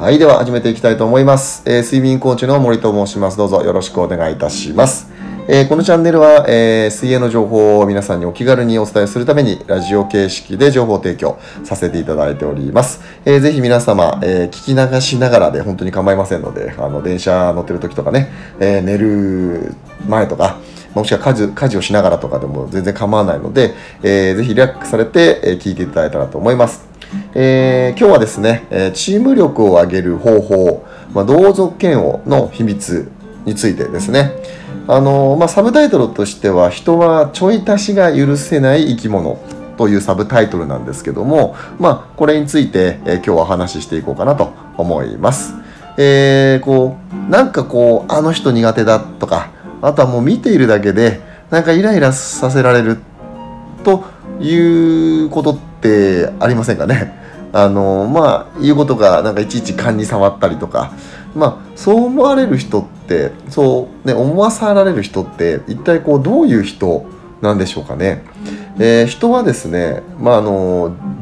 はい、では始めていきたいと思います。睡眠コーチの森と申します。どうぞよろしくお願いいたします。このチャンネルは、水泳の情報を皆さんにお気軽にお伝えするためにラジオ形式で情報提供させていただいております。ぜひ皆様、聞き流しながらで本当に構いませんので、電車乗ってる時とかね、寝る前とか、もしくは家事をしながらとかでも全然構わないので、ぜひリラックスされて、聞いていただいたらと思います。今日はですね、チーム力を上げる方法、同族嫌悪の秘密についてですね。サブタイトルとしては「人はちょい足しが許せない生き物」というサブタイトルなんですけども、これについて、今日はお話ししていこうかなと思います。あの人苦手だとか、あとはもう見ているだけでなんかイライラさせられるということってありませんかね。言うことがなんかいちいち勘に触ったりとか、そう思われる人って思わされる人って一体どういう人なんでしょうかね。人はですね、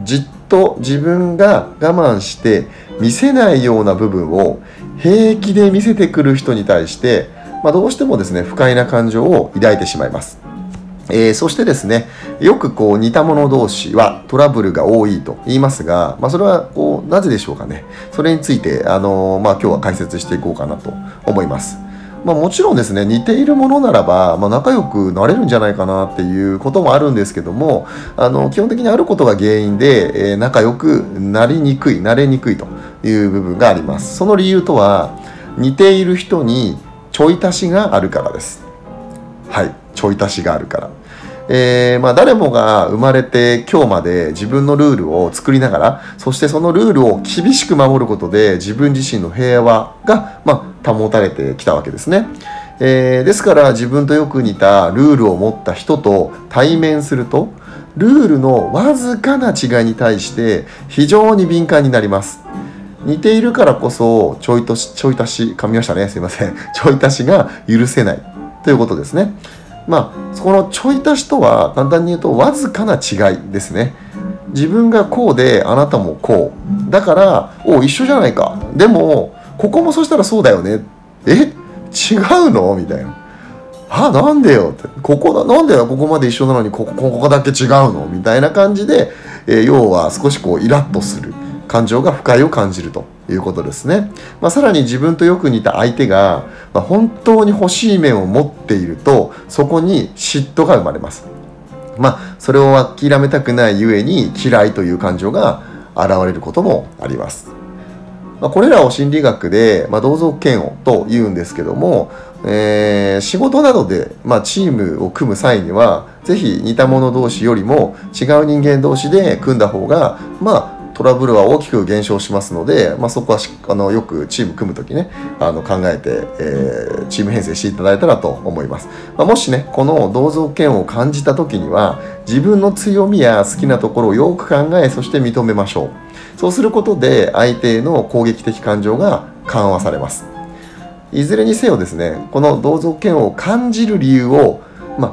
じっと自分が我慢して見せないような部分を平気で見せてくる人に対して、どうしてもですね不快な感情を抱いてしまいます。そしてですね、よく似た者同士はトラブルが多いと言いますが、それはなぜでしょうかね。それについて、今日は解説していこうかなと思います。もちろんですね、似ているものならば、仲良くなれるんじゃないかなっていうこともあるんですけども、基本的にあることが原因で、仲良くなれにくいという部分があります。その理由とは、似ている人にちょい足しがあるからです。はい、ちょい足しがあるから。誰もが生まれて今日まで自分のルールを作りながら、そしてそのルールを厳しく守ることで自分自身の平和が、保たれてきたわけですね。ですから自分とよく似たルールを持った人と対面すると、ルールのわずかな違いに対して非常に敏感になります。似ているからこそちょい足し噛みましたね、すいません。ちょい足しが許せないということですね。このちょい足しとは簡単に言うとわずかな違いですね。自分がこうであなたもこうだから、一緒じゃないか、でもここもそしたらそうだよね、違うのみたいな、なんでよって、なんでここまで一緒なのにここだけ違うのみたいな感じで、要は少しイラッとする感情が不快を感じるということですね。さらに自分とよく似た相手が、本当に欲しい面を持っていると、そこに嫉妬が生まれます。それを諦めたくないゆえに嫌いという感情が現れることもあります。これらを心理学で、同族嫌悪というんですけども、仕事などで、チームを組む際にはぜひ似た者同士よりも違う人間同士で組んだ方が、トラブルは大きく減少しますので、そこはよくチーム組むときね、考えて、チーム編成していただいたらと思います。もしね、この同族嫌悪を感じたときには、自分の強みや好きなところをよく考え、そして認めましょう。そうすることで、相手の攻撃的感情が緩和されます。いずれにせよですね、この同族嫌悪を感じる理由を、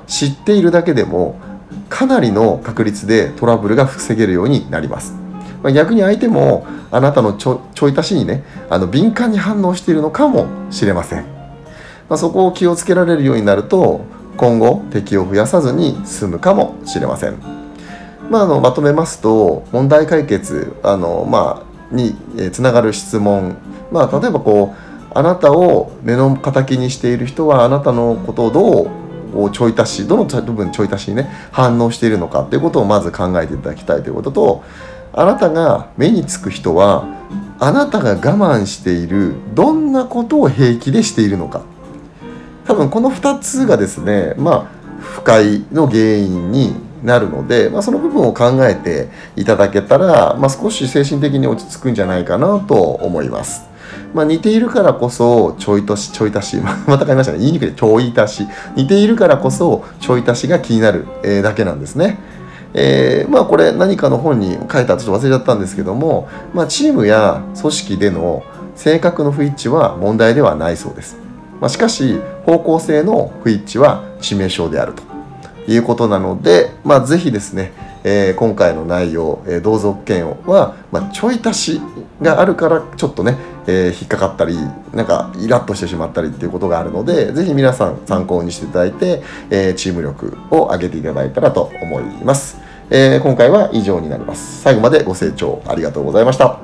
知っているだけでも、かなりの確率でトラブルが防げるようになります。逆に相手もあなたのちょい足しにね、敏感に反応しているのかもしれません。そこを気をつけられるようになると、今後敵を増やさずに済むかもしれません。まとめますと、問題解決につながる質問、例えばあなたを目の敵にしている人はあなたのことをどの部分ちょい足しにね反応しているのかということをまず考えていただきたいということと、あなたが目につく人はあなたが我慢しているどんなことを平気でしているのか、多分この2つがですね、不快の原因になるので、その部分を考えていただけたら、少し精神的に落ち着くんじゃないかなと思います。似ているからこそちょい足しまた買いましたね、言いにくい、ちょい足し、似ているからこそちょい足しが気になる、だけなんですね。これ何かの本に書いた、ちょっと忘れちゃったんですけども、チームや組織での性格の不一致は問題ではないそうです。しかし方向性の不一致は致命傷であるということなので、ぜひですね、今回の内容、同族嫌悪は、ちょい足しがあるからちょっとね、引っかかったりなんかイラッとしてしまったりっていうことがあるので、ぜひ皆さん参考にしていただいて、チーム力を上げていただいたらと思います。今回は以上になります。最後までご清聴ありがとうございました。